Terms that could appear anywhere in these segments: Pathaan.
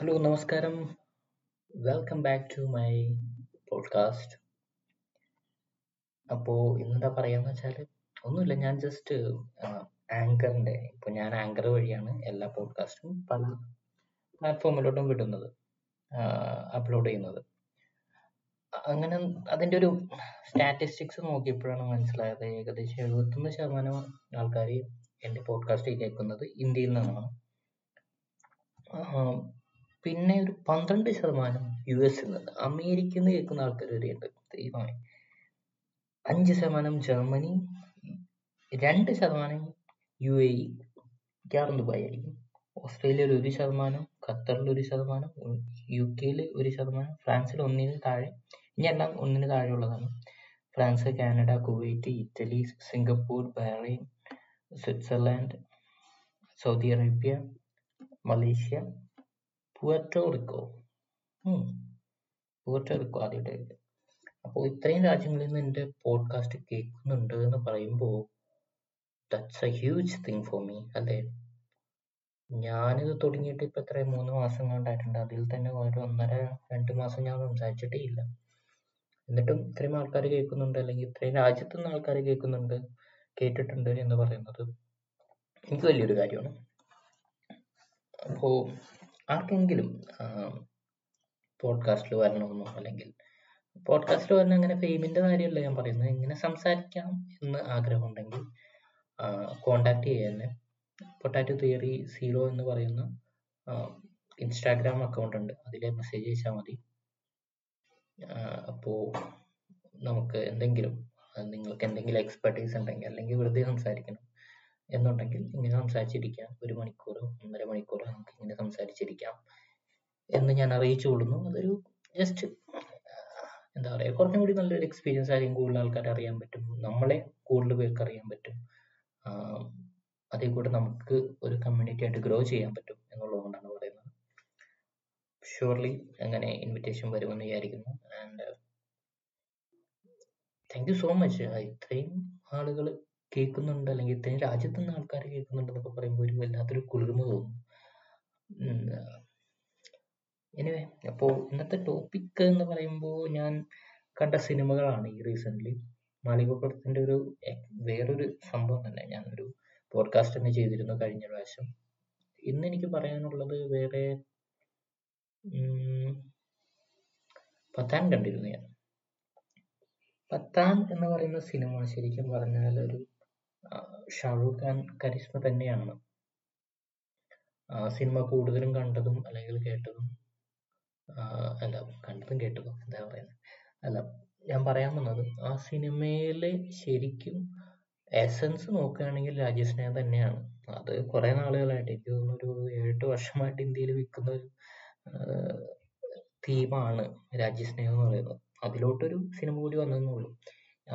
Hello, Namaskaram. Welcome back to my podcast. അപ്പോൾ ഇന്നെന്താ പറയാന്ന് വെച്ചാൽ ഒന്നുമില്ല, ഞാൻ ജസ്റ്റ് ആങ്കറിൻ്റെ, ഇപ്പോൾ ഞാൻ ആങ്കർ വഴിയാണ് എല്ലാ പോഡ്കാസ്റ്റും പല പ്ലാറ്റ്ഫോമിലോട്ടും വിടുന്നത്, അപ്ലോഡ് ചെയ്യുന്നത്. അങ്ങനെ അതിൻ്റെ ഒരു സ്റ്റാറ്റിസ്റ്റിക്സ് നോക്കിയപ്പോഴാണ് മനസ്സിലായത്, ഏകദേശം 71% ആൾക്കാർ എൻ്റെ പോഡ്കാസ്റ്റ് കേൾക്കുന്നത് ഇന്ത്യയിൽ നിന്നാണ്. പിന്നെ ഒരു 12% US നിന്ന്, അമേരിക്കയിൽ നിന്ന് കേൾക്കുന്ന ആൾക്കാർ വരെയുണ്ട്. 5% ജർമ്മനി, 2% UAE, ഖത്തർ, ദുബായ് ആയിരിക്കും. ഓസ്ട്രേലിയയിൽ 1%, ഖത്തറിൽ 1%, UK 1%, ഫ്രാൻസിൽ 1% താഴെ. ഇനി എല്ലാം 1% താഴെ ഉള്ളതാണ്. France, Canada, Kuwait, Italy, Singapore, Bahrain, Switzerland, Saudi Arabia, Malaysia, Puerto Rico ആദ്യമായിട്ട്. അപ്പോൾ ഇത്രയും രാജ്യങ്ങളിൽ നിന്ന് എൻ്റെ പോഡ്കാസ്റ്റ് കേൾക്കുന്നുണ്ട് എന്ന് പറയുമ്പോൾ that's a huge thing for me, അല്ലേ? ഞാനിത് തുടങ്ങിയിട്ട് ഇപ്പം എത്ര 3 മാസം കണ്ടായിട്ടുണ്ട്. അതിൽ തന്നെ ഒരു 1.5-2 മാസം ഞാൻ സംസാരിച്ചിട്ടേ ഇല്ല. എന്നിട്ടും ഇത്രയും ആൾക്കാർ കേൾക്കുന്നുണ്ട്, അല്ലെങ്കിൽ ഇത്രയും രാജ്യത്തു നിന്ന് ആൾക്കാർ കേൾക്കുന്നുണ്ട്, കേട്ടിട്ടുണ്ട് എന്ന് പറയുന്നത് എനിക്ക് വലിയൊരു കാര്യമാണ്. അപ്പോൾ ആർക്കെങ്കിലും പോഡ്കാസ്റ്റിൽ വരണമെന്നോ, അല്ലെങ്കിൽ പോഡ്കാസ്റ്റിൽ വരണം, അങ്ങനെ ഫെയിമിൻ്റെ കാര്യമല്ല ഞാൻ പറയുന്നത്, ഇങ്ങനെ സംസാരിക്കാം എന്ന് ആഗ്രഹമുണ്ടെങ്കിൽ കോണ്ടാക്ട് ചെയ്യുക തന്നെ. പൊട്ടാറ്റോ തിയറി 0 എന്ന് പറയുന്ന ഇൻസ്റ്റാഗ്രാം അക്കൗണ്ട് ഉണ്ട്, അതിൽ മെസ്സേജ് അയച്ചാൽ മതി. അപ്പോൾ നമുക്ക് എന്തെങ്കിലും, നിങ്ങൾക്ക് എന്തെങ്കിലും എക്സ്പെർട്ടീസ് ഉണ്ടെങ്കിൽ, അല്ലെങ്കിൽ വെറുതെ സംസാരിക്കണം എന്നുണ്ടെങ്കിൽ ഇങ്ങനെ സംസാരിച്ചിരിക്കാം. 1 മണിക്കൂറോ 1.5 മണിക്കൂറോ നമുക്ക് ഇങ്ങനെ സംസാരിച്ചിരിക്കാം എന്ന് ഞാൻ അറിയിച്ചു കൊടുക്കുന്നു. അതൊരു ജസ്റ്റ് എന്താ പറയുക, കുറച്ചും കൂടി നല്ലൊരു എക്സ്പീരിയൻസ് ആയിരിക്കും. കൂടുതൽ ആൾക്കാരെ അറിയാൻ പറ്റും, നമ്മളെ കൂടുതൽ പേർക്ക് അറിയാൻ പറ്റും. അതേ കൂടെ നമുക്ക് ഒരു കമ്മ്യൂണിറ്റി ആയിട്ട് ഗ്രോ ചെയ്യാൻ പറ്റും എന്നുള്ളതുകൊണ്ടാണ് പറയുന്നത്. ഷുവർലി അങ്ങനെ ഇൻവിറ്റേഷൻ വരുമെന്ന് വിചാരിക്കുന്നു. And thank you so much. ഇത്രയും ആളുകൾ കേൾക്കുന്നുണ്ട്, അല്ലെങ്കിൽ ഇത്രയും രാജ്യത്തു നിന്ന് ആൾക്കാർ കേൾക്കുന്നുണ്ട് എന്നൊക്കെ പറയുമ്പോൾ ഒരു വല്ലാത്തൊരു കുളിർമ തോന്നും. എനിവേ, അപ്പോൾ ഇന്നത്തെ ടോപ്പിക് എന്ന് പറയുമ്പോൾ ഞാൻ കണ്ട സിനിമകളാണ്. ഈ റീസെൻ്റ്ലി മാളികപ്പുറത്തിൻ്റെ ഒരു വേറൊരു സംഭവം തന്നെ ഞാനൊരു പോഡ്കാസ്റ്റ് തന്നെ ചെയ്തിരുന്നു കഴിഞ്ഞ പ്രാവശ്യം. ഇന്ന് എനിക്ക് പറയാനുള്ളത് വേറെ പത്താൻ കണ്ടിരുന്നു ഞാൻ. പത്താൻ എന്ന് പറയുന്ന സിനിമ ശരിക്കും പറഞ്ഞാൽ ഒരു ഷാറൂഖ് ഖാൻ കരിഷ്മ തന്നെയാണ്. സിനിമ കൂടുതലും കണ്ടതും അല്ലെങ്കിൽ കേട്ടതും അല്ല കണ്ടതും കേട്ടതും എന്താ പറയുന്നത് അല്ല ഞാൻ പറയാൻ വന്നത്, ആ സിനിമയിലെ ശരിക്കും എസൻസ് നോക്കുകയാണെങ്കിൽ രാജേഷ് ഖാൻ തന്നെയാണ്. അത് കുറേ നാളുകളായിട്ട്, എനിക്ക് തോന്നുന്നു ഒരു 7-8 വർഷമായിട്ട് ഇന്ത്യയിൽ വിൽക്കുന്ന ഒരു തീമാണ് രാജേഷ് ഖാൻ എന്ന് പറയുന്നത്. അതിലോട്ടൊരു സിനിമ കൂടി വന്നതെന്നേ ഉള്ളൂ.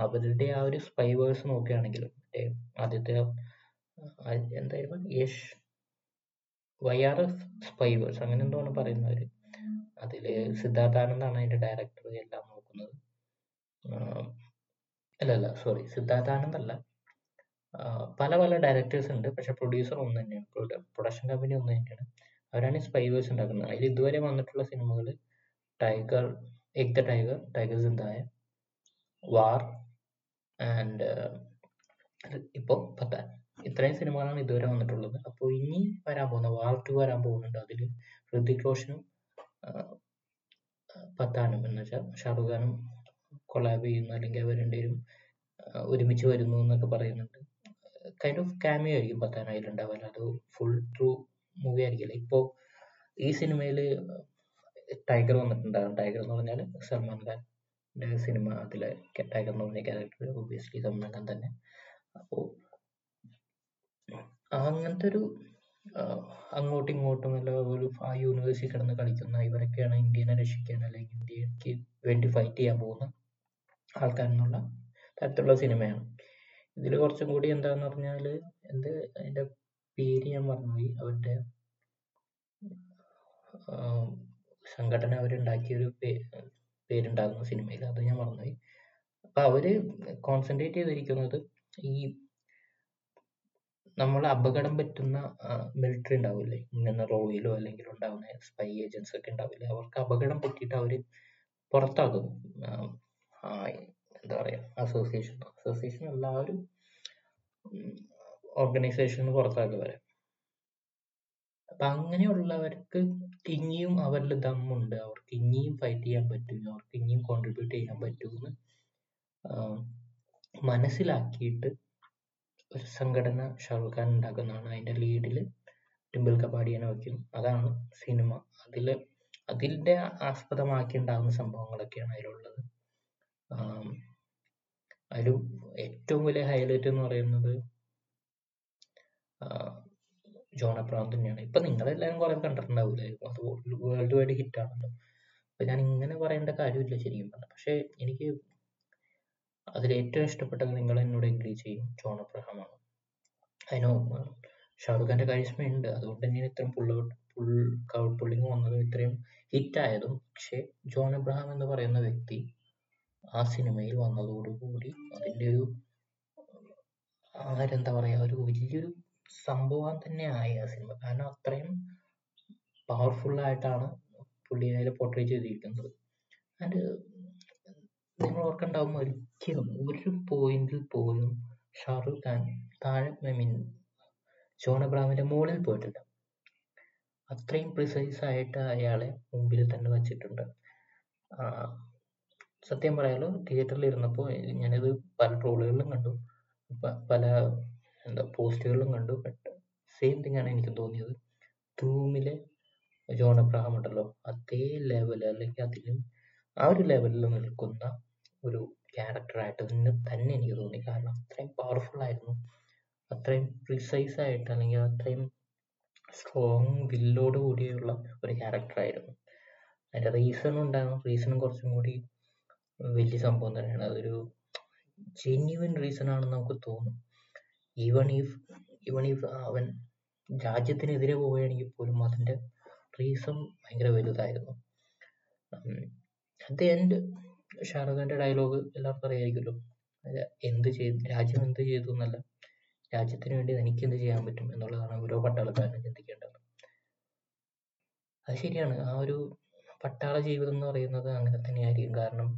അവരുടെ ആ ഒരു സ്പൈവേഴ്സ് നോക്കുകയാണെങ്കിലും, മറ്റേ ആദ്യത്തെ എന്തായിരുന്നു യേശ് YRF സ്പൈവേഴ്സ് അങ്ങനെ എന്താണ് പറയുന്നവർ, അതിൽ സിദ്ധാർത്ഥ് ആനന്ദാണ് അതിൻ്റെ ഡയറക്ടർ എല്ലാം നോക്കുന്നത്. സിദ്ധാർത്ഥ് ആനന്ദല്ല, പല പല ഡയറക്ടേഴ്സ് ഉണ്ട്, പക്ഷെ പ്രൊഡ്യൂസർ ഒന്ന് തന്നെയാണ്, പ്രൊഡക്ഷൻ കമ്പനി ഒന്ന് തന്നെയാണ്. അവരാണ് ഈ സ്പൈവേഴ്സ് ഉണ്ടാക്കുന്നത്. അതിൽ ഇതുവരെ വന്നിട്ടുള്ള സിനിമകൾ Tiger, Ek Tha Tiger, Tiger Zinda Hai, War and ഇപ്പോൾ പത്താൻ. ഇത്രയും സിനിമകളാണ് ഇതുവരെ വന്നിട്ടുള്ളത്. അപ്പോൾ ഇനി വരാൻ പോകുന്ന വാർ 2 വരാൻ പോകുന്നുണ്ട്. അതിൽ ഹൃതിക് റോഷനും പത്താനും എന്ന് വെച്ചാൽ ഷാറുഖ് ഖാനും കൊളാബ് ചെയ്യുന്നു, അല്ലെങ്കിൽ അവർ രണ്ടുപേരും ഒരുമിച്ച് വരുന്നു എന്നൊക്കെ പറയുന്നുണ്ട്. കൈൻഡ് ഓഫ് ക്യാമിയോ ആയിരിക്കും പത്താൻ അതിലുണ്ടാവുക, അത് ഫുൾ ത്രൂ മൂവി ആയിരിക്കില്ല. ഇപ്പോൾ ഈ സിനിമയിൽ ടൈഗർ വന്നിട്ടുണ്ടാകും. ടൈഗർ എന്ന് പറഞ്ഞാൽ സൽമാൻ ഖാൻ്റെ സിനിമ, അതിലെ ടൈഗർ എന്ന് പറഞ്ഞ ക്യാരക്ടർ ഒബിയസ്ലി സൽമാൻ ഖാൻ തന്നെ. അപ്പോൾ അങ്ങനത്തെ ഒരു അങ്ങോട്ടും ഇങ്ങോട്ടും എല്ലാം ഒരു ആ യൂണിവേഴ്സിൽ കിടന്ന് കളിക്കുന്ന, ഇവരൊക്കെയാണ് ഇന്ത്യനെ രക്ഷിക്കാൻ അല്ലെങ്കിൽ ഇന്ത്യക്ക് വേണ്ടി ഫൈറ്റ് ചെയ്യാൻ പോകുന്ന ആൾക്കാരെന്നുള്ള തരത്തിലുള്ള സിനിമയാണ്. ഇതിൽ കുറച്ചും കൂടി എന്താണെന്ന് പറഞ്ഞാൽ, അതിൻ്റെ പേര് ഞാൻ മറന്നുപോയി, അവരുടെ സംഘടന അവരുണ്ടാക്കിയൊരു പേരുണ്ടാകുന്ന സിനിമയിൽ, അത് ഞാൻ മറന്നുപോയി. അപ്പം അവർ കോൺസെൻട്രേറ്റ് ചെയ്തിരിക്കുന്നത് ഈ നമ്മൾ അപകടം പറ്റുന്ന മിലിറ്ററി ഉണ്ടാവില്ലേ, ഇങ്ങനെ റോയിലോ അല്ലെങ്കിൽ ഉണ്ടാവുന്ന സ്പൈ ഏജൻസ് ഒക്കെ ഉണ്ടാവില്ലേ, അവർക്ക് അപകടം പറ്റിയിട്ട് അവർ പുറത്താകും. എന്താ പറയുക, അസോസിയേഷൻ അല്ല, ആ ഒരു ഓർഗനൈസേഷൻ പുറത്താക്കുക. അപ്പൊ അങ്ങനെയുള്ളവർക്ക് ഇനിയും അവരിൽ ദമ്മുണ്ട്, അവർക്ക് ഇനിയും ഫൈറ്റ് ചെയ്യാൻ പറ്റും, അവർക്ക് ഇനിയും കോൺട്രിബ്യൂട്ട് ചെയ്യാൻ പറ്റുമെന്ന് മനസ്സിലാക്കിയിട്ട് ഒരു സംഘടന ഷാറുഖ് ഖാൻ ഉണ്ടാക്കുന്നതാണ്. അതിൻ്റെ ലീഡിൽ ടിമ്പിൾ കപാഡിയനെ വയ്ക്കും. അതാണ് സിനിമ. അതിൻ്റെ ആസ്പദമാക്കി ഉണ്ടാകുന്ന സംഭവങ്ങളൊക്കെയാണ് അതിലുള്ളത്. അതിൽ ഏറ്റവും വലിയ ഹൈലൈറ്റ് എന്ന് പറയുന്നത് ജോൺ അബ്രഹാം തന്നെയാണ്. ഇപ്പൊ നിങ്ങളെല്ലാവരും കുറെ കണ്ടിട്ടുണ്ടാവില്ലേ, അത് വേൾഡ് വൈഡ് ഹിറ്റാണല്ലോ. അപ്പൊ ഞാൻ ഇങ്ങനെ പറയേണ്ട കാര്യമില്ല ശരിക്കും പറഞ്ഞാൽ. പക്ഷെ എനിക്ക് അതിൽ ഏറ്റവും ഇഷ്ടപ്പെട്ടത്, നിങ്ങൾ എന്നോട് എഗ്രി ചെയ്യും, ജോൺ അബ്രഹാം ആണ്. അതിനോ ഷാറുഖ് ഖാന്റെ കരിഷ്മയുണ്ട്, അതുകൊണ്ട് തന്നെയാണ് ഇത്രയും കൗട്ട് പുള്ളിങ് വന്നതും ഇത്രയും ഹിറ്റായതും. പക്ഷെ ജോൺ അബ്രഹാം എന്ന് പറയുന്ന വ്യക്തി ആ സിനിമയിൽ വന്നതോടുകൂടി അതിൻ്റെ ഒരു ആരെന്താ പറയാ, ഒരു വലിയൊരു സംഭവം തന്നെയായി ആ സിനിമ. കാരണം അത്രയും പവർഫുള്ളായിട്ടാണ് പുള്ളിയെ അതിൽ പോർട്രേറ്റ് ചെയ്തിരിക്കുന്നത്. ആൻഡ് നിങ്ങൾ ഓർക്കുന്നുണ്ടാവുമ്പോൾ ഒരിക്കലും ഒരു പോയിന്റിൽ പോലും ഷാറുഖ് ഖാൻ ജോൺ അബ്രഹാമിന്റെ മുകളിൽ പോയിട്ടില്ല. അത്രയും പ്രിസൈസ് ആയിട്ട് അയാളെ മുമ്പിൽ തന്നെ വച്ചിട്ടുണ്ട്. സത്യം പറയാലോ, തിയേറ്ററിൽ ഇരുന്നപ്പോൾ ഞാനത് പല ട്രോളുകളിലും കണ്ടു, പല പോസ്റ്റുകളിലും കണ്ടു. ബട്ട് സെയിം തിങ് ആണ് എനിക്ക് തോന്നിയത്. ധൂമിലെ ജോൺ അബ്രഹാം ഉണ്ടല്ലോ, അതേ ലെവല് അല്ലെങ്കിൽ അതിലും ആ ഒരു ലെവലിൽ നിൽക്കുന്ന ഒരു ക്യാരക്ടറായിട്ട് തന്നെ എനിക്ക് തോന്നി. കാരണം അത്രയും പവർഫുൾ ആയിരുന്നു, അത്രയും പ്രിസൈസ് ആയിട്ട് അല്ലെങ്കിൽ അത്രയും സ്ട്രോങ് വില്ലോട് കൂടിയുള്ള ഒരു ക്യാരക്ടറായിരുന്നു. അതിൻ്റെ റീസണും ഉണ്ടായിരുന്നു. റീസണും കുറച്ചും കൂടി വലിയ സംഭവം തന്നെയാണ്. അതൊരു ജെന്യുവൻ റീസൺ ആണെന്ന് നമുക്ക് തോന്നും. ഈവൺ ഇഫ് അവൻ രാജ്യത്തിനെതിരെ പോവുകയാണെങ്കിൽ പോലും അതിൻ്റെ റീസൺ ഭയങ്കര വലുതായിരുന്നു. അത് എൻ്റെ ഷാറുഖ് ഖാൻ്റെ ഡയലോഗ് എല്ലാവർക്കും അറിയാമായിരിക്കുമല്ലോ, എന്ത് ചെയ്തു, രാജ്യം എന്ത് ചെയ്തു എന്നല്ല, രാജ്യത്തിന് വേണ്ടി എനിക്ക് എന്ത് ചെയ്യാൻ പറ്റും എന്നുള്ളതാണ് ഓരോ പട്ടാളക്കാരനും ചിന്തിക്കേണ്ടത്. അത് ശരിയാണ്. ആ ഒരു പട്ടാള ജീവിതം എന്ന് പറയുന്നത് അങ്ങനെ തന്നെയായിരിക്കും. കാരണം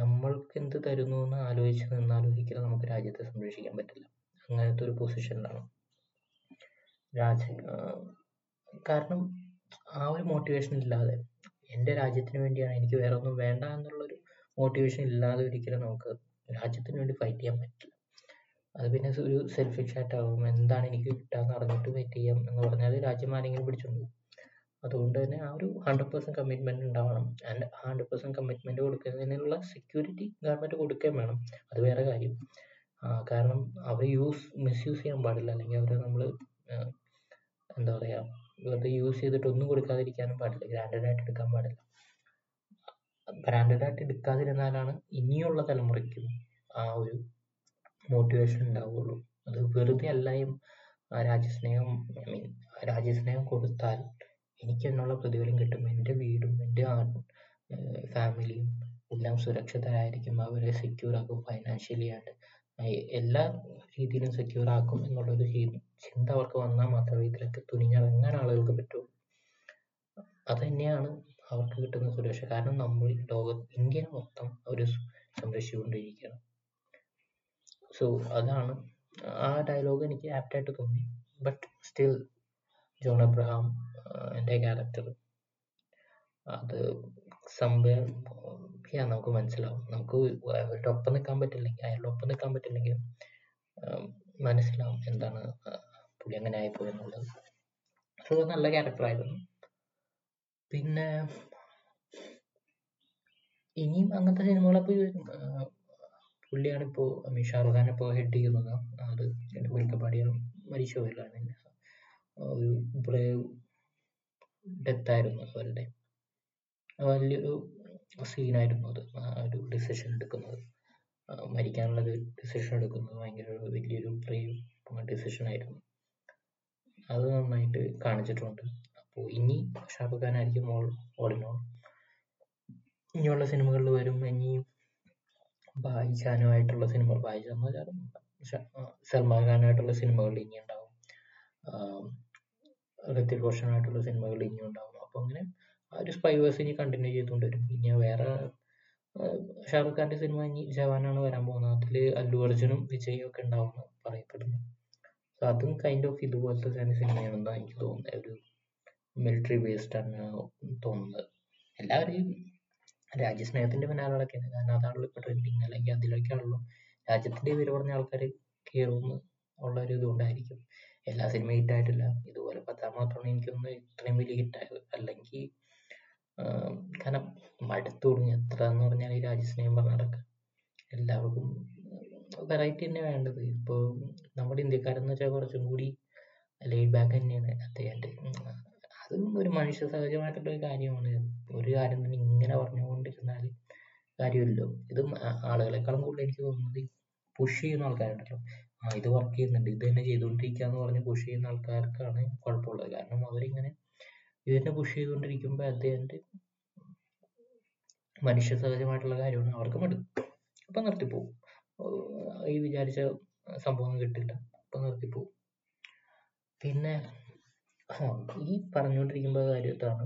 നമ്മൾക്ക് എന്ത് തരുന്നു എന്ന് ആലോചിച്ച് നിന്നാൽ ഒരിക്കലും നമുക്ക് രാജ്യത്തെ സംരക്ഷിക്കാൻ പറ്റില്ല. അങ്ങനത്തെ ഒരു പൊസിഷനിലാണ് കാരണം ആ ഒരു മോട്ടിവേഷൻ ഇല്ലാതെ, എൻ്റെ രാജ്യത്തിന് വേണ്ടിയാണ്, എനിക്ക് വേറെ ഒന്നും വേണ്ട എന്നുള്ളൊരു മോട്ടിവേഷൻ ഇല്ലാതെ ഒരിക്കലും നമുക്ക് രാജ്യത്തിന് വേണ്ടി ഫൈറ്റ് ചെയ്യാൻ പറ്റില്ല. അത് പിന്നെ ഒരു സെൽഫിഷ് ആയിട്ടാകും. എന്താണ് എനിക്ക് കിട്ടാന്ന് അറിഞ്ഞിട്ട് ഫൈറ്റ് ചെയ്യാം എന്ന് പറഞ്ഞാൽ രാജ്യം ആരെങ്കിലും പിടിച്ചുണ്ട്. അതുകൊണ്ട് തന്നെ ആ ഒരു 100% കമ്മിറ്റ്മെന്റ് ഉണ്ടാവണം. ആൻഡ് 100% കമ്മിറ്റ്മെന്റ് കൊടുക്കുന്നതിനുള്ള സെക്യൂരിറ്റി ഗവൺമെന്റ് കൊടുക്കുകയും വേണം. അത് വേറെ കാര്യം. കാരണം അവരെ മിസ്യൂസ് ചെയ്യാൻ പാടില്ല, അല്ലെങ്കിൽ അവരെ നമ്മൾ എന്താ പറയുക, വെറുതെ യൂസ് ചെയ്തിട്ട് ഒന്നും കൊടുക്കാതിരിക്കാനും പാടില്ല, ബ്രാൻഡഡായിട്ട് എടുക്കാൻ പാടില്ല. ബ്രാൻഡഡായിട്ട് എടുക്കാതിരുന്നാലാണ് ഇനിയുള്ള തലമുറയ്ക്കും ആ ഒരു മോട്ടിവേഷൻ ഉണ്ടാവുകയുള്ളൂ. അത് വെറുതെ അല്ലായും രാജ്യസ്നേഹം കൊടുത്താൽ എനിക്ക് എന്നുള്ള പ്രതിഫലം കിട്ടും, എൻ്റെ വീടും എൻ്റെ ഫാമിലിയും എല്ലാം സുരക്ഷിതരായിരിക്കും, അവരെ സെക്യൂർ ആക്കും, ഫൈനാൻഷ്യലി ആയിട്ട് എല്ലാ രീതിയിലും സെക്യൂർ ആക്കും എന്നുള്ളൊരു ചിന്ത അവർക്ക് വന്നാൽ മാത്രമേ ഇതിലൊക്കെ തുനിഞ്ഞിറങ്ങാൻ ആളുകൾക്ക് പറ്റുള്ളൂ. അത് തന്നെയാണ് അവർക്ക് കിട്ടുന്ന സുരക്ഷ. കാരണം നമ്മൾ ഇന്ത്യൻ മൊത്തം അവർ സംരക്ഷിച്ചുകൊണ്ടിരിക്കുകയാണ്. സോ അതാണ് ആ ഡയലോഗ് എനിക്ക് ആപ്റ്റായിട്ട് തോന്നി. ബട്ട് സ്റ്റിൽ ജോൺ അബ്രഹാം എൻ്റെ ക്യാരക്ടർ അത് സംഭവം നമുക്ക് മനസ്സിലാവും. നമുക്ക് അവരുടെ ഒപ്പം നിൽക്കാൻ പറ്റില്ലെങ്കിൽ, അയാളുടെ ഒപ്പം നിൽക്കാൻ പറ്റില്ലെങ്കിൽ മനസ്സിലാവും എന്താണ് പുള്ളി അങ്ങനെ ആയിപ്പോയെന്നുള്ളത്. സോ നല്ല ക്യാരക്ടറായിരുന്നു. പിന്നെ ഇനിയും അങ്ങനത്തെ സിനിമകളൊക്കെ പുള്ളിയാണിപ്പോൾ ഷാറുഖ് ഖാൻ ഇപ്പോൾ ഹെഡ് ചെയ്യുന്നത്. അത് വിൽക്കപ്പാടിയാണ് മരിച്ചു പോയില്ലാണ്. ഒരു ബ്രേവ് ഡെത്തായിരുന്നു അവരുടെ, വലിയൊരു സീനായിരുന്നു അത്. ആ ഒരു ഡിസിഷൻ എടുക്കുന്നത്, മരിക്കാനുള്ളൊരു ഡിസിഷൻ എടുക്കുന്നത് ഭയങ്കര വലിയൊരു ബ്രേവ് ഡിസിഷൻ ആയിരുന്നു. അത് നന്നായിട്ട് കാണിച്ചിട്ടുണ്ട്. അപ്പോൾ ഇനി ഷാറുഖ് ഖാനായിരിക്കും ഓടിനോൾ ഇനിയുള്ള സിനിമകളിൽ വരും. ഇനിയും ഭായിജാനുമായിട്ടുള്ള സിനിമകൾ, ഭായിജാൻ എന്ന് വെച്ചാൽ സൽമാൻ ഖാനുമായിട്ടുള്ള സിനിമകൾ ഇനി ഉണ്ടാവും. ഋത്വിക് റോഷൻ ആയിട്ടുള്ള സിനിമകൾ ഇനിയും ഉണ്ടാവും. അപ്പോൾ അങ്ങനെ ആ ഒരു സ്പൈവേഴ്സ് ഇനി കണ്ടിന്യൂ ചെയ്തുകൊണ്ടുവരും. ഇനി വേറെ ഷാറുഖ് ഖാൻ്റെ സിനിമ ഇനി ജവാനാണ് വരാൻ പോകുന്നത്. അതിൽ അല്ലു അർജുനും വിജയും ഒക്കെ ഉണ്ടാവുമെന്ന് പറയപ്പെടുന്നു. സോ അതും കൈൻഡ് ഓഫ് ഇതുപോലത്തെ തന്നെ സിനിമയാണെന്നാണ് എനിക്ക് തോന്നുന്നത്. ഒരു മിലിറ്ററി ബേസ്ഡാണ് തോന്നുന്നത്. എല്ലാവരെയും രാജ്യസ്നേഹത്തിൻ്റെ പിന്നാലുകളൊക്കെയാണ്, കാരണം അതാണല്ലോ ഇപ്പോൾ ട്രെൻഡിങ്, അല്ലെങ്കിൽ അതിലേക്കാണല്ലോ രാജ്യത്തിൻ്റെ പേര് പറഞ്ഞ ആൾക്കാർ കയറുമെന്ന് ഉള്ള ഒരു ഇതുകൊണ്ടായിരിക്കും. എല്ലാ സിനിമയും ഹിറ്റായിട്ടില്ല, ഇതുപോലെ പത്താം മാത്രമാണ് എനിക്കൊന്ന് ഇത്രയും വലിയ ഹിറ്റായത്. അല്ലെങ്കിൽ കാരണം മടുത്തു തുടങ്ങി എത്ര എന്ന് പറഞ്ഞാൽ ഈ രാജ്യസ്നേഹം പറഞ്ഞ് നടക്കുക. എല്ലാവർക്കും വെറൈറ്റി തന്നെ വേണ്ടത്. ഇപ്പോൾ നമ്മുടെ ഇന്ത്യക്കാരെന്ന് വെച്ചാൽ കുറച്ചും കൂടി ലേഡ് ബാക്ക് തന്നെയാണ് അദ്ദേഹത്തെ. അതും ഒരു മനുഷ്യ സഹജമായിട്ടുള്ളൊരു കാര്യമാണ്. ഒരു കാര്യം തന്നെ ഇങ്ങനെ പറഞ്ഞുകൊണ്ടിരുന്നാൽ കാര്യമില്ലല്ലോ. ഇതും ആളുകളെക്കാളും കൂടുതൽ എനിക്ക് തോന്നുന്നത് പുഷ് ചെയ്യുന്ന ആൾക്കാരുണ്ടല്ലോ, ഇത് വർക്ക് ചെയ്യുന്നുണ്ട്, ഇത് തന്നെ ചെയ്തുകൊണ്ടിരിക്കുക എന്ന് പറഞ്ഞ് പുഷ് ചെയ്യുന്ന ആൾക്കാർക്കാണ് കുഴപ്പമുള്ളത്. കാരണം അവരിങ്ങനെ ഇത് തന്നെ പുഷ് ചെയ്തുകൊണ്ടിരിക്കുമ്പോൾ അദ്ദേഹത്തെ മനുഷ്യ സഹജമായിട്ടുള്ള കാര്യമാണ്, അവർക്ക് മടുക്കും, അപ്പം നിർത്തിപ്പോവും. ഈ വിചാരിച്ച സംഭവം കിട്ടില്ല, അപ്പം നിർത്തിപ്പോവും. പിന്നെ ഈ പറഞ്ഞുകൊണ്ടിരിക്കുമ്പോൾ കാര്യത്താണ്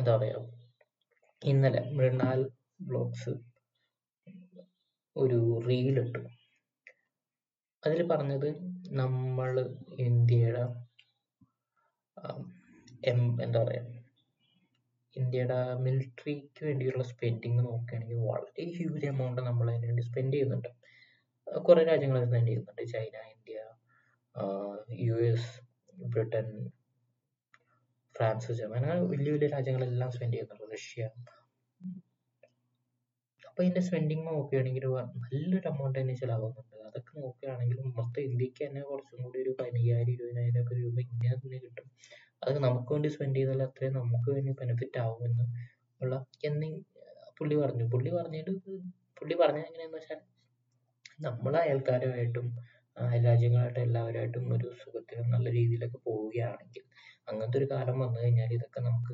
എന്താ പറയുക, ഇന്നലെ മൃണാൽ വ്ളോഗ്സ് ഒരു റീലിട്ടു. അതിൽ പറഞ്ഞത് നമ്മൾ ഇന്ത്യയുടെ എന്താ പറയുക, ഇന്ത്യയുടെ മിലിറ്ററിക്ക് വേണ്ടിയുള്ള സ്പെൻഡിങ് നോക്കുകയാണെങ്കിൽ വളരെ ഹ്യൂജ് എമൗണ്ട് നമ്മൾ അതിന് വേണ്ടി സ്പെൻഡ് ചെയ്യുന്നുണ്ട്. കുറേ രാജ്യങ്ങൾ സ്പെൻഡ് ചെയ്യുന്നുണ്ട്, China, India, US, Britain, France, Germany, അങ്ങനെ വലിയ വലിയ രാജ്യങ്ങളെല്ലാം സ്പെൻഡ് ചെയ്യുന്നുണ്ട്, റഷ്യ. അപ്പോൾ ഇതിൻ്റെ സ്പെൻഡിങ് നോക്കുകയാണെങ്കിൽ നല്ലൊരു എമൗണ്ട് തന്നെ ചിലവാകുന്നുണ്ട്. അതൊക്കെ നോക്കുകയാണെങ്കിൽ മൊത്തം ഇന്ത്യക്ക് തന്നെ കുറച്ചും കൂടി ഒരു 15,000-20,000 ഒക്കെ രൂപ ഇന്ത്യ തന്നെ കിട്ടും. അതൊക്കെ നമുക്ക് വേണ്ടി സ്പെൻഡ് ചെയ്താൽ അത്രയും നമുക്ക് വേണ്ടി ബെനിഫിറ്റ് ആവുമെന്ന് ഉള്ള എന്നീ പുള്ളി പറഞ്ഞു. പുള്ളി പറഞ്ഞത് എങ്ങനെയാണെന്ന് വെച്ചാൽ നമ്മൾ അയൽക്കാരുമായിട്ടും രാജ്യങ്ങളായിട്ട് എല്ലാവരുമായിട്ടും ഒരു സുഖത്തിലും നല്ല രീതിയിലൊക്കെ പോവുകയാണെങ്കിൽ അങ്ങനത്തെ ഒരു കാലം വന്നു കഴിഞ്ഞാൽ ഇതൊക്കെ നമുക്ക്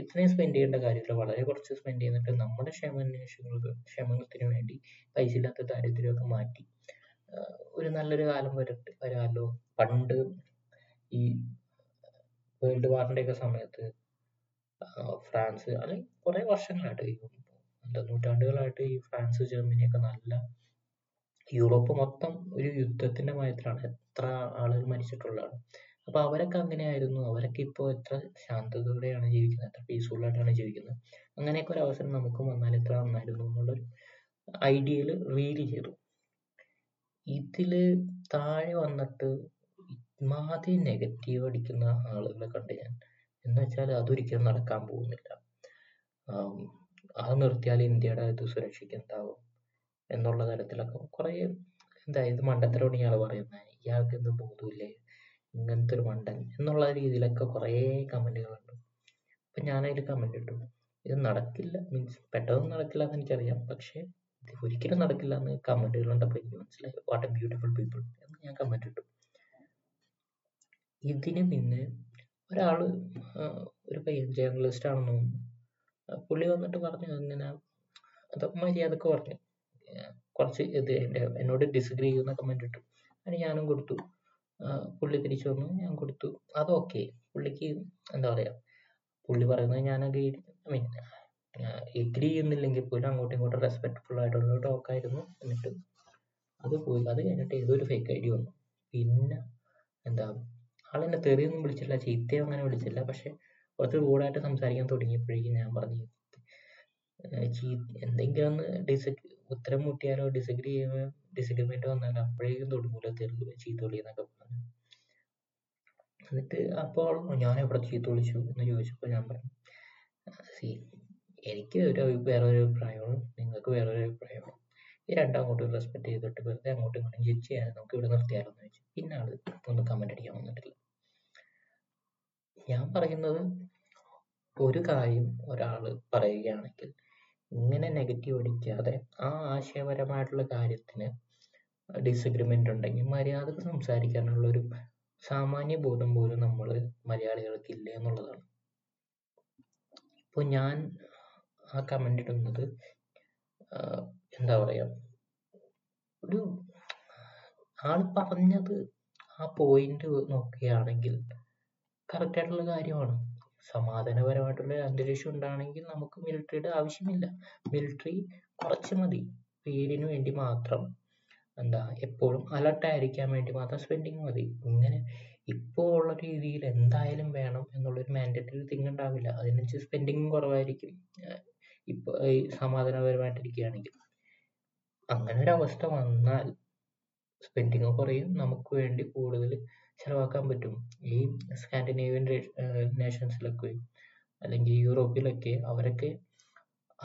ഇത്രയും സ്പെൻഡ് ചെയ്യേണ്ട കാര്യമില്ല. വളരെ കുറച്ച് സ്പെൻഡ് ചെയ്തിട്ട് നമ്മുടെ ക്ഷേമത്തിന് വേണ്ടി പൈസ ഇല്ലാത്ത ദാരിദ്ര്യമൊക്കെ മാറ്റി ഒരു നല്ലൊരു കാലം വരാമല്ലോ. പണ്ട് ഈ വേൾഡ് വാറിൻ്റെ ഒക്കെ സമയത്ത് ഫ്രാൻസ്, അല്ലെങ്കിൽ കുറേ വർഷങ്ങളായിട്ട്, എന്താ നൂറ്റാണ്ടുകളായിട്ട് ഈ ഫ്രാൻസ്, ജർമ്മനിയൊക്കെ നല്ല യൂറോപ്പ് മൊത്തം ഒരു യുദ്ധത്തിൻ്റെ മയത്തിലാണ്. എത്ര ആളുകൾ മരിച്ചിട്ടുള്ളതാണ്. അപ്പോൾ അവരൊക്കെ അങ്ങനെയായിരുന്നു. അവരൊക്കെ ഇപ്പോൾ എത്ര ശാന്തതയോടെയാണ് ജീവിക്കുന്നത്, എത്ര പീസ്ഫുള്ളായിട്ടാണ് ജീവിക്കുന്നത്. അങ്ങനെയൊക്കെ ഒരു അവസരം നമുക്കും വന്നാൽ എത്ര നന്നായിരുന്നു എന്നുള്ളൊരു ഐഡിയയിൽ റീൽ ചെയ്തു. ഇതിൽ താഴെ വന്നിട്ട് ഇമാതിരി നെഗറ്റീവ് അടിക്കുന്ന ആളുകളെ കണ്ട് ഞാൻ, എന്ന് വെച്ചാൽ അതൊരിക്കലും നടക്കാൻ പോകുന്നില്ല, അത് നിർത്തിയാൽ ഇന്ത്യയുടെ ഇത് സുരക്ഷയ്ക്ക് എന്താവും എന്നുള്ള തരത്തിലൊക്കെ കുറേ എന്താ ഇത് മണ്ടത്തരോട് ഇയാൾ പറയുന്നത്, ഇയാൾക്ക് എന്ത് ബോധമില്ലേ, ഇങ്ങനത്തെ ഒരു മണ്ടൻ എന്നുള്ള രീതിയിലൊക്കെ കുറേ കമൻറ്റുകളുണ്ട്. അപ്പം ഞാനതിൽ കമൻ്റ് ഇട്ടു, ഇത് നടക്കില്ല, മീൻസ് പെട്ടെന്ന് നടക്കില്ല എന്ന് എനിക്കറിയാം, പക്ഷേ ഇത് ഒരിക്കലും നടക്കില്ല എന്ന് കമൻറ്റുകൾ കണ്ടപ്പോൾ എനിക്ക് മനസ്സിലായി, വാട്ട് എ ബ്യൂട്ടിഫുൾ പീപ്പിൾ എന്ന് ഞാൻ കമൻ്റ് ഇട്ടു. ഇതിന് പിന്നെ ഒരാൾ, ഒരു പയ്യൻ ജേർണലിസ്റ്റ് ആണെന്ന് തോന്നുന്നു, പുള്ളി വന്നിട്ട് പറഞ്ഞു, അങ്ങനെ അതൊക്കെ മര്യാദക്ക് പറഞ്ഞു, കുറച്ച് ഇത് എന്നോട് ഡിസഗ്രി ചെയ്യുന്ന കമൻ്റ് ഇട്ടു. അതിന് ഞാനും കൊടുത്തു, പുള്ളി തിരിച്ചു വന്നു, ഞാൻ കൊടുത്തു, അതൊക്കെ പുള്ളിക്ക് എന്താ പറയുക, പുള്ളി പറയുന്നത് ഞാൻ എഗ്രി ചെയ്യുന്നില്ലെങ്കിൽ പോലും അങ്ങോട്ടും ഇങ്ങോട്ടും റെസ്പെക്റ്റ്ഫുൾ ആയിട്ടുള്ള ടോക്കായിരുന്നു. എന്നിട്ട് അത് പോയി, അത് കഴിഞ്ഞിട്ട് ഏതൊരു ഫേക്ക് ഐഡി വന്നു. പിന്നെ എന്താ ആളെന്നെ തെറിയൊന്നും വിളിച്ചില്ല, ചീത്തയും അങ്ങനെ വിളിച്ചില്ല, പക്ഷെ കുറച്ച് റൂഡായിട്ട് സംസാരിക്കാൻ തുടങ്ങിയപ്പോഴേക്കും ഞാൻ പറഞ്ഞു, എന്തെങ്കിലും ഒന്ന് ഉത്തരം മുട്ടിയാലോ ഡിസഗ്രിമെൻ്റ് വന്നാലോ അപ്പോഴേക്കും തൊടുകൂല ചീത്തോളി എന്നൊക്കെ പറഞ്ഞു. എന്നിട്ട് അപ്പോൾ ഞാൻ എവിടെ ചീത്തോളിച്ചു എന്ന് ചോദിച്ചപ്പോൾ ഞാൻ പറഞ്ഞു, സി എനിക്ക് വേറൊരു അഭിപ്രായമാണ്, നിങ്ങൾക്ക് വേറൊരു അഭിപ്രായമാണ്, ഈ രണ്ടും അങ്ങോട്ടും റെസ്പെക്ട് ചെയ്തിട്ട് വെറുതെ അങ്ങോട്ടും ഇങ്ങോട്ടും ജഡ്ജ് ചെയ്യാൻ നമുക്ക് ഇവിടെ നിർത്തിയാലോ എന്ന് ചോദിച്ചു. പിന്നെ ആൾ ഒന്നും കമൻ്റ് അടിക്കാൻ വന്നിട്ടില്ല. ഞാൻ പറയുന്നത്, ഒരു കാര്യം ഒരാൾ പറയുകയാണെങ്കിൽ ഇങ്ങനെ നെഗറ്റീവ് അടിക്കാതെ ആ ആശയപരമായിട്ടുള്ള കാര്യത്തിന് ഡിസഗ്രിമെൻ്റ് ഉണ്ടെങ്കിൽ മര്യാദക്ക് സംസാരിക്കാനുള്ളൊരു സാമാന്യ ബോധം പോലും നമ്മൾ മലയാളികൾക്ക് ഇല്ല എന്നുള്ളതാണ്. ഇപ്പോൾ ഞാൻ ആ കമൻ്റ് ഇടുന്നത് എന്താ പറയുക, ഒരു ആൾ പറഞ്ഞത് ആ ആ പോയിന്റ് നോക്കുകയാണെങ്കിൽ കറക്റ്റ് ആയിട്ടുള്ള കാര്യമാണ്. സമാധാനപരമായിട്ടുള്ള അന്തരീക്ഷം ഉണ്ടാണെങ്കിൽ നമുക്ക് മിലിറ്ററിയുടെ ആവശ്യമില്ല. മിലിറ്ററി കുറച്ച് മതി, പേരിന് വേണ്ടി മാത്രം, എപ്പോഴും അലർട്ടായിരിക്കാൻ വേണ്ടി മാത്രം സ്പെൻഡിങ് മതി. ഇങ്ങനെ ഇപ്പോൾ ഉള്ള രീതിയിൽ എന്തായാലും വേണം എന്നുള്ളൊരു മാൻഡേറ്ററി തിങ് ഉണ്ടാവില്ല. അതിനനുസരിച്ച് സ്പെൻഡിങ് കുറവായിരിക്കും ഇപ്പോൾ സമാധാനപരമായിട്ടിരിക്കുകയാണെങ്കിൽ. അങ്ങനെ ഒരു അവസ്ഥ വന്നാൽ സ്പെൻഡിങ് കുറയും, നമുക്ക് വേണ്ടി കൂടുതൽ ചിലവാക്കാൻ പറ്റും. ഈ സ്കാൻഡിനേവിയൻ നേഷൻസിലൊക്കെ അല്ലെങ്കിൽ യൂറോപ്പിലൊക്കെ അവരൊക്കെ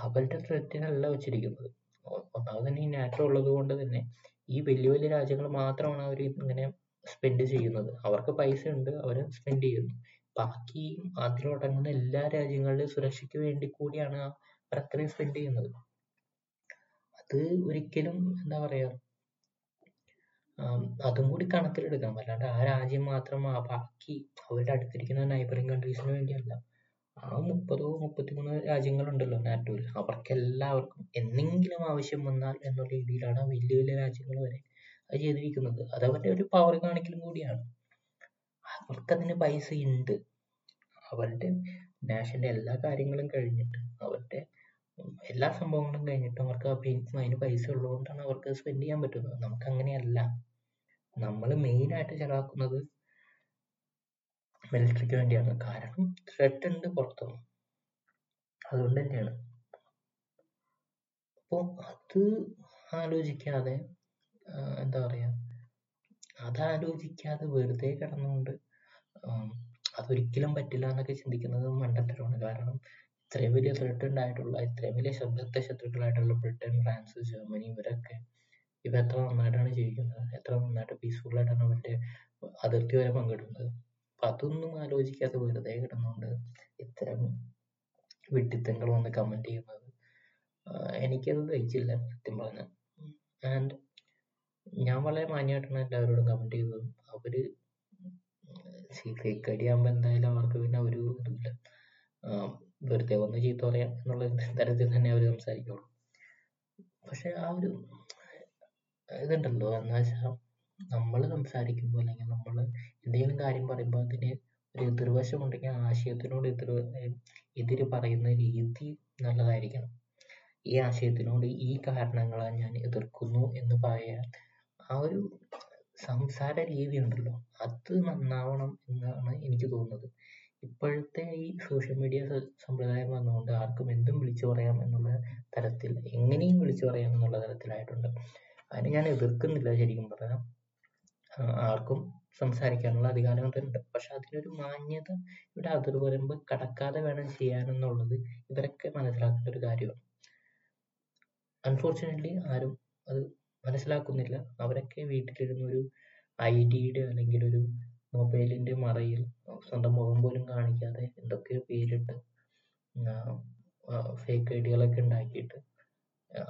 അവരുടെ ത്രെറ്റിനല്ല വെച്ചിരിക്കുന്നത്. ഒന്നാമത് തന്നെ ഈ നാറ്റോ ഉള്ളത് കൊണ്ട് തന്നെ ഈ വലിയ വലിയ രാജ്യങ്ങൾ മാത്രമാണ് അവർ ഇങ്ങനെ സ്പെൻഡ് ചെയ്യുന്നത്. അവർക്ക് പൈസ ഉണ്ട്, അവർ സ്പെൻഡ് ചെയ്യുന്നു. ബാക്കി അതിലൊടങ്ങുന്ന എല്ലാ രാജ്യങ്ങളുടെയും സുരക്ഷയ്ക്ക് വേണ്ടി കൂടിയാണ് അവർ അത്രയും സ്പെൻഡ് ചെയ്യുന്നത്. അത് ഒരിക്കലും എന്താ പറയുക, അതും കൂടി കണക്കിലെടുക്കണം. അല്ലാണ്ട് ആ രാജ്യം മാത്രം ബാക്കി അവരുടെ അടുത്തിരിക്കുന്ന നൈബറിങ് കൺട്രീസിന് വേണ്ടിയല്ല. ആ 30-33 രാജ്യങ്ങളുണ്ടല്ലോ നാറ്റോയിൽ, അവർക്കെല്ലാവർക്കും എന്തെങ്കിലും ആവശ്യം വന്നാൽ എന്നുള്ള രീതിയിലാണ് വലിയ വലിയ രാജ്യങ്ങൾ വരെ അത് ചെയ്തിരിക്കുന്നത്. അത് അവരുടെ ഒരു പവർ കാണിക്കലും കൂടിയാണ്. അവർക്കതിന് പൈസ ഉണ്ട്. അവരുടെ നാഷൻ്റെ എല്ലാ കാര്യങ്ങളും കഴിഞ്ഞിട്ട്, അവരുടെ എല്ലാ സംഭവങ്ങളും കഴിഞ്ഞിട്ട് അവർക്ക് അതിന് പൈസ ഉള്ളതുകൊണ്ടാണ് അവർക്ക് സ്പെൻഡ് ചെയ്യാൻ പറ്റുന്നത്. നമുക്ക് അങ്ങനെയല്ല. നമ്മൾ മെയിനായിട്ട് ചിലവാക്കുന്നത് മിലിറ്ററിക്ക് വേണ്ടിയാണ്. കാരണം ത്രെറ്റ് ഉണ്ട് പുറത്തുനിന്ന്, അതുകൊണ്ട് തന്നെയാണ്. അപ്പോൾ അത് ആലോചിക്കാതെ എന്താ പറയുക, അതാലോചിക്കാതെ വെറുതെ കിടന്നുകൊണ്ട് അതൊരിക്കലും പറ്റില്ല എന്നൊക്കെ ചിന്തിക്കുന്നത് മണ്ടത്തരമാണ്. കാരണം ഇത്രയും വലിയ ത്രെറ്റ് ഉണ്ടായിട്ടുള്ള, ഇത്രയും വലിയ ശബ്ദത്തെ ശത്രുക്കളായിട്ടുള്ള ബ്രിട്ടൻ, ഫ്രാൻസ്, ജർമ്മനി, ഇവ എത്ര നന്നായിട്ടാണ് ജീവിക്കുന്നത്, എത്ര നന്നായിട്ട് പീസ്ഫുൾ ആയിട്ടാണ് അവരുടെ അതിർത്തി വരെ പങ്കിടുന്നത്. അപ്പം അതൊന്നും ആലോചിക്കാതെ വെറുതെ കിടന്നുകൊണ്ട് ഇത്തരം വിഡ്ഢിത്തങ്ങൾ വന്ന് കമൻറ്റ് ചെയ്യുന്നത് എനിക്കത് ദഹിച്ചില്ല സത്യം പറഞ്ഞാൽ. ആൻഡ് ഞാൻ വളരെ മാന്യമായിട്ടാണ് എല്ലാവരോടും കമൻറ്റ് ചെയ്തത്. അവർ സീക്കടിയാകുമ്പോൾ എന്തായാലും അവർക്ക് പിന്നെ ഒരു ഇതുമില്ല, വെറുതെ വന്ന് ചീത്ത പറയാം എന്നുള്ള തരത്തിൽ തന്നെ അവർ സംസാരിക്കുള്ളൂ. പക്ഷെ ആ ഒരു ഇതുണ്ടല്ലോ, എന്താ വെച്ചാൽ നമ്മൾ സംസാരിക്കുമ്പോൾ അല്ലെങ്കിൽ നമ്മൾ എന്തെങ്കിലും കാര്യം പറയുമ്പോൾ അതിന് ഒരു എതിർവശം ഉണ്ടെങ്കിൽ ആശയത്തിനോട് എതിര് പറയുന്ന രീതി നല്ലതായിരിക്കണം. ഈ ആശയത്തിനോട് ഈ കാരണങ്ങളാൽ ഞാൻ എതിർക്കുന്നു എന്ന് പറയാൻ ആ ഒരു സംസാര രീതി ഉണ്ടല്ലോ, അത് നന്നാവണം എന്നാണ് എനിക്ക് തോന്നുന്നത്. ഇപ്പോഴത്തെ ഈ സോഷ്യൽ മീഡിയ സമ്പ്രദായം വന്നുകൊണ്ട് ആർക്കും എന്തും വിളിച്ചു പറയാം എന്നുള്ള തരത്തിൽ, എങ്ങനെയും വിളിച്ചു പറയാം എന്നുള്ള തരത്തിലായിട്ടുണ്ട്. അതിന് ഞാൻ എതിർക്കുന്നില്ല. ശരിക്കും പറയാം, ആർക്കും സംസാരിക്കാനുള്ള അധികാരം ഉണ്ട്. പക്ഷെ അതിനൊരു മാന്യത, ഇവിടെ അതിർവരമ്പ് കടക്കാതെ വേണം ചെയ്യാനെന്നുള്ളത് ഇവരൊക്കെ മനസ്സിലാക്കേണ്ട ഒരു കാര്യമാണ്. അൺഫോർച്യുനേറ്റ്ലി ആരും അത് മനസ്സിലാക്കുന്നില്ല. അവരൊക്കെ വീട്ടിലിരുന്നൊരു ഐഡിയുടെ അല്ലെങ്കിൽ ഒരു മൊബൈലിൻ്റെ മറയിൽ സ്വന്തം മുഖം പോലും കാണിക്കാതെ എന്തൊക്കെയോ പേരിട്ട് ഫേക്ക് ഐഡികളൊക്കെ ഉണ്ടാക്കിയിട്ട്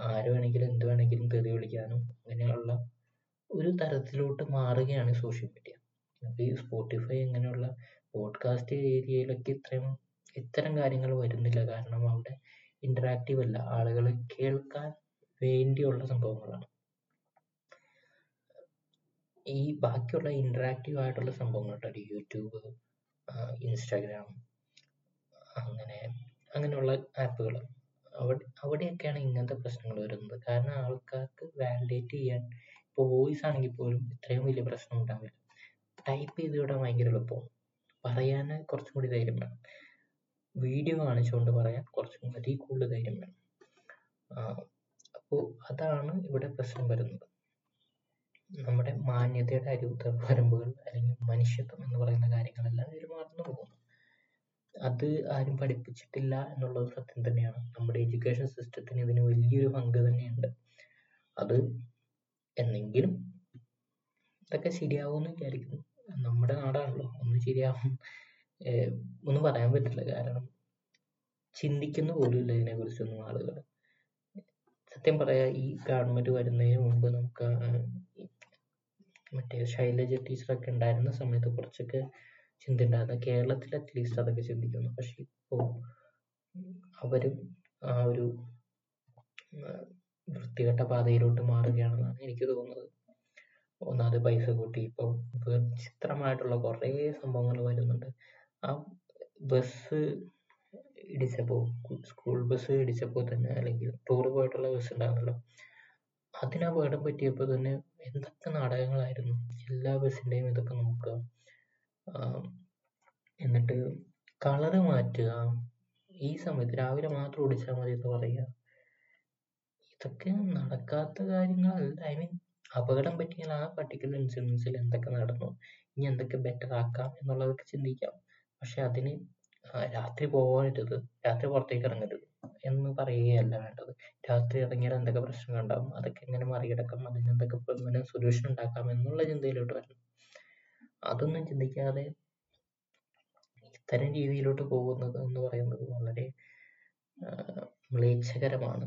ആര് വേണമെങ്കിലും എന്ത് വേണമെങ്കിലും തെറി വിളിക്കാനും അങ്ങനെയുള്ള ഒരു തരത്തിലോട്ട് മാറുകയാണ് സോഷ്യൽ മീഡിയ. അപ്പോൾ ഈ സ്പോട്ടിഫൈ അങ്ങനെയുള്ള പോഡ്കാസ്റ്റ് ഏരിയയിലൊക്കെ ഇത്തരം കാര്യങ്ങൾ വരുന്നില്ല. കാരണം അവിടെ ഇൻറ്ററാക്റ്റീവ് അല്ല, ആളുകൾ കേൾക്കാൻ വേണ്ടിയുള്ള സംഭവങ്ങളാണ്. ഈ ബാക്കിയുള്ള ഇൻറ്ററാക്റ്റീവ് ആയിട്ടുള്ള സംഭവങ്ങളുണ്ട്, യൂട്യൂബ്, ഇൻസ്റ്റാഗ്രാം, അങ്ങനെയുള്ള ആപ്പുകൾ, അവിടെയൊക്കെയാണ് ഇങ്ങനത്തെ പ്രശ്നങ്ങൾ വരുന്നത്. കാരണം ആൾക്കാർക്ക് വാലിഡേറ്റ് ചെയ്യാൻ, ഇപ്പോൾ വോയിസ് ആണെങ്കിൽ പോലും ഇത്രയും വലിയ പ്രശ്നം ഉണ്ടാവില്ല. ടൈപ്പ് ചെയ്ത് വിടാൻ ഭയങ്കര എളുപ്പമാണ്, പറയാൻ കുറച്ചും കൂടി ധൈര്യം വേണം. വീഡിയോ കാണിച്ചുകൊണ്ട് പറയാൻ കുറച്ചും കൂടി കൂടുതൽ ധൈര്യം വേണം. അപ്പോൾ അതാണ് ഇവിടെ പ്രശ്നം വരുന്നത്. നമ്മുടെ മാന്യതയുടെ അരുവരമ്പുകൾ അല്ലെങ്കിൽ മനുഷ്യത്വം എന്ന് പറയുന്ന കാര്യങ്ങളെല്ലാം ഇവർ മറന്നു പോകുന്നു. അത് ആരും പഠിപ്പിച്ചിട്ടില്ല എന്നുള്ളത് സത്യം തന്നെയാണ്. നമ്മുടെ എഡ്യൂക്കേഷൻ സിസ്റ്റത്തിന് ഇതിന് വലിയൊരു പങ്ക് തന്നെയുണ്ട്. അത് എന്നെങ്കിലും ഇതൊക്കെ ശരിയാവുമെന്ന് വിചാരിക്കുന്നു. നമ്മുടെ നാടാണല്ലോ, ഒന്നും ശരിയാവും ഒന്നും പറയാൻ പറ്റില്ല. കാരണം ചിന്തിക്കുന്ന പോലും ഇല്ല ഇതിനെക്കുറിച്ചൊന്നും ആളുകൾ. സത്യം പറയാ, ഈ ഗവൺമെൻറ് വരുന്നതിന് മുമ്പ് നമുക്ക് മറ്റേ ശൈലജ ടീച്ചറൊക്കെ ഉണ്ടായിരുന്ന സമയത്ത് കുറച്ചൊക്കെ ചിന്ത ഉണ്ടായിരുന്നു. കേരളത്തിൽ അറ്റ്ലീസ്റ്റ് അതൊക്കെ ചിന്തിക്കുന്നു. പക്ഷെ ഇപ്പോൾ അവരും ആ ഒരു വൃത്തികെട്ട പാതയിലോട്ട് മാറുകയാണെന്നാണ് എനിക്ക് തോന്നുന്നത്. ഒന്നാമത് പൈസ കൂട്ടി, ഇപ്പോൾ വിചിത്രമായിട്ടുള്ള കുറേ സംഭവങ്ങൾ വരുന്നുണ്ട്. ആ ബസ് ഇടിച്ചപ്പോൾ, സ്കൂൾ ബസ് ഇടിച്ചപ്പോൾ തന്നെ, അല്ലെങ്കിൽ ടൂർ പോയിട്ടുള്ള ബസ് ഉണ്ടാകുന്നല്ലോ, അതിന് അപകടം പറ്റിയപ്പോൾ തന്നെ എന്തൊക്കെ നാടകങ്ങളായിരുന്നു. എല്ലാ ബസ്സിൻ്റെയും ഇതൊക്കെ നോക്കുക, എന്നിട്ട് കളറ് മാറ്റുക, ഈ സമയത്ത് രാവിലെ മാത്രം ഓടിച്ചാൽ മതി എന്ന് പറയുക. ഇതൊക്കെ നടക്കാത്ത കാര്യങ്ങളല്ല. ഐ മീൻ, അപകടം പറ്റിയാൽ ആ പർട്ടിക്കുലർ ഇൻസിഡൻസിൽ എന്തൊക്കെ നടന്നു, ഇനി എന്തൊക്കെ ബെറ്റർ ആക്കാം എന്നുള്ളതൊക്കെ ചിന്തിക്കാം. പക്ഷെ അതിന് രാത്രി പോകരുത്, രാത്രി പുറത്തേക്ക് ഇറങ്ങരുത് എന്ന് പറയുകയല്ല വേണ്ടത്. രാത്രി ഇറങ്ങിയാൽ എന്തൊക്കെ പ്രശ്നങ്ങൾ ഉണ്ടാകും, അതൊക്കെ എങ്ങനെ മറികടക്കാം, അതിന് എന്തൊക്കെ സൊല്യൂഷൻ ഉണ്ടാക്കാം എന്നുള്ള ചിന്തയിലോട്ട് വരണം. അതൊന്നും ചിന്തിക്കാതെ ഇത്തരം രീതിയിലോട്ട് പോകുന്നത് എന്ന് പറയുന്നത് വളരെ മ്ലേച്ഛകരമാണ്.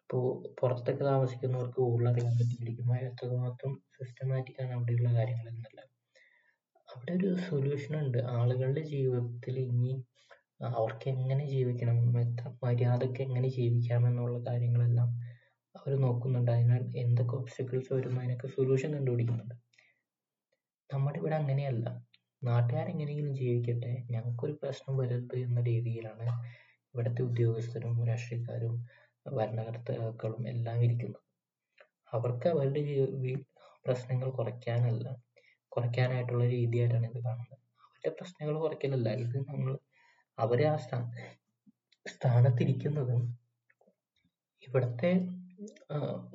ഇപ്പോൾ പുറത്തൊക്കെ താമസിക്കുന്നവർക്ക് ഉള്ളറിയാൻ പറ്റിയിരിക്കും, അത്രമാത്രം സിസ്റ്റമാറ്റിക്കാണ് അവിടെയുള്ള കാര്യങ്ങളെന്നല്ല. അവിടെ ഒരു സൊല്യൂഷൻ ഉണ്ട്. ആളുകളുടെ ജീവിതത്തിൽ ഇനി അവർക്ക് എങ്ങനെ ജീവിക്കണം, മര്യാദക്ക് എങ്ങനെ ജീവിക്കാമെന്നുള്ള കാര്യങ്ങളെല്ലാം അവർ നോക്കുന്നുണ്ട്. അതിനാൽ എന്തൊക്കെ ഒബ്സ്റ്റക്കിൾസ് വരുന്നു അതിനൊക്കെ സൊല്യൂഷൻ കണ്ടുപിടിക്കുന്നുണ്ട്. നമ്മുടെ ഇവിടെ അങ്ങനെയല്ല. നാട്ടുകാരെങ്ങനെയെങ്കിലും ജീവിക്കട്ടെ, ഞങ്ങൾക്കൊരു പ്രശ്നം വരരുത് എന്ന രീതിയിലാണ് ഇവിടുത്തെ ഉദ്യോഗസ്ഥരും രാഷ്ട്രീയക്കാരും ഭരണകർത്താക്കളും എല്ലാം ഇരിക്കുന്നത്. അവർക്ക് അവരുടെ പ്രശ്നങ്ങൾ കുറയ്ക്കാനായിട്ടുള്ള രീതിയായിട്ടാണ് ഇത് കാണുന്നത്. അവരുടെ പ്രശ്നങ്ങൾ കുറയ്ക്കലല്ല ഇത്. അവരെ ആ സ്ഥാനത്തിരിക്കുന്നത് ഇവിടുത്തെ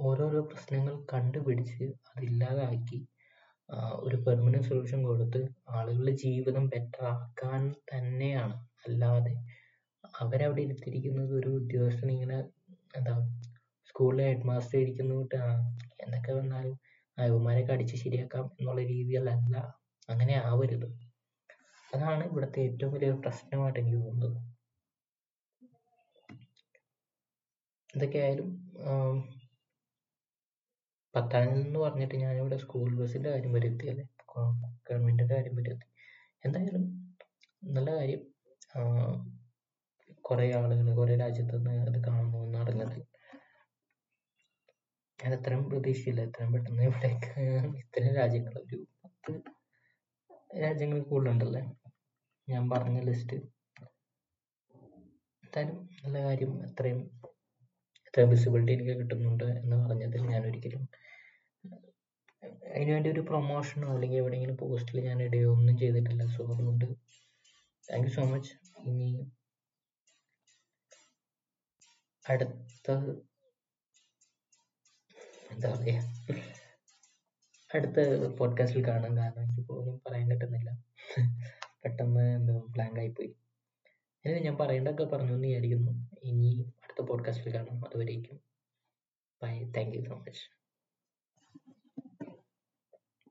ഓരോരോ പ്രശ്നങ്ങൾ കണ്ടുപിടിച്ച് അതില്ലാതാക്കി ഒരു പെർമനന്റ് സൊല്യൂഷൻ കൊടുത്ത് ആളുകളുടെ ജീവിതം ബെറ്റർ ആക്കാൻ തന്നെയാണ്. അല്ലാതെ അവരവിടെ ഇരുത്തിയിരിക്കുന്നത് ഒരു ഉദ്യോഗസ്ഥൻ ഇങ്ങനെ സ്കൂളിലെ ഹെഡ് മാസ്റ്റർ ഇരിക്കുന്നോട്ട് എന്തൊക്കെ വന്നാലും അയവന്മാരൊക്കെ അടിച്ച് ശരിയാക്കാം എന്നുള്ള രീതിയിലല്ല. അങ്ങനെ ആവരുത്. അതാണ് ഇവിടുത്തെ ഏറ്റവും വലിയ പ്രശ്നമായിട്ട് എനിക്ക് തോന്നുന്നത്. എന്തൊക്കെയായാലും പത്താനിൽ നിന്ന് പറഞ്ഞിട്ട് ഞാനിവിടെ സ്കൂൾ ബസ്സിൻ്റെ കാര്യം വരെ എത്തി, അല്ലെ ഗവൺമെൻറ്റിൻ്റെ കാര്യം വരെ എത്തി. എന്തായാലും നല്ല കാര്യം, കുറേ ആളുകൾ കുറേ രാജ്യത്ത് നിന്ന് അത് കാണുന്നു എന്നറിഞ്ഞത്. ഞാൻ അത്രയും പ്രതീക്ഷയില്ല എത്രയും പെട്ടെന്ന് ഇവിടേക്ക് ഇത്തരം രാജ്യങ്ങൾ, ഒരു 10 രാജ്യങ്ങൾ കൂടുതലുണ്ടല്ലേ ഞാൻ പറഞ്ഞ ലിസ്റ്റ്. എന്തായാലും നല്ല കാര്യം, അത്രയും വിസിബിലിറ്റി എനിക്ക് കിട്ടുന്നുണ്ട് എന്ന് പറഞ്ഞതിൽ ഞാൻ ഒരിക്കലും അതിനുവേണ്ടി ഒരു പ്രൊമോഷനോ അല്ലെങ്കിൽ എവിടെയെങ്കിലും പോസ്റ്റിൽ ഞാൻ ഇടുകയോ ഒന്നും ചെയ്തിട്ടില്ല. സോ അതുകൊണ്ട് താങ്ക് യു സോ മച്ച്. ഇനി അടുത്ത എന്താ പറയുക, അടുത്ത പോഡ്കാസ്റ്റിൽ കാണാൻ, കാരണം എനിക്കിപ്പോൾ ഒന്നും പറയാൻ കിട്ടുന്നില്ല. പെട്ടെന്ന് എന്തോ ബ്ലാങ്കായിപ്പോയി. എനിക്ക് ഞാൻ പറയേണ്ടതൊക്കെ പറഞ്ഞു എന്ന് വിചാരിക്കുന്നു. ഇനി അടുത്ത പോഡ്കാസ്റ്റിൽ കാണാം. അതുവരേക്കും bye. Thank you so much.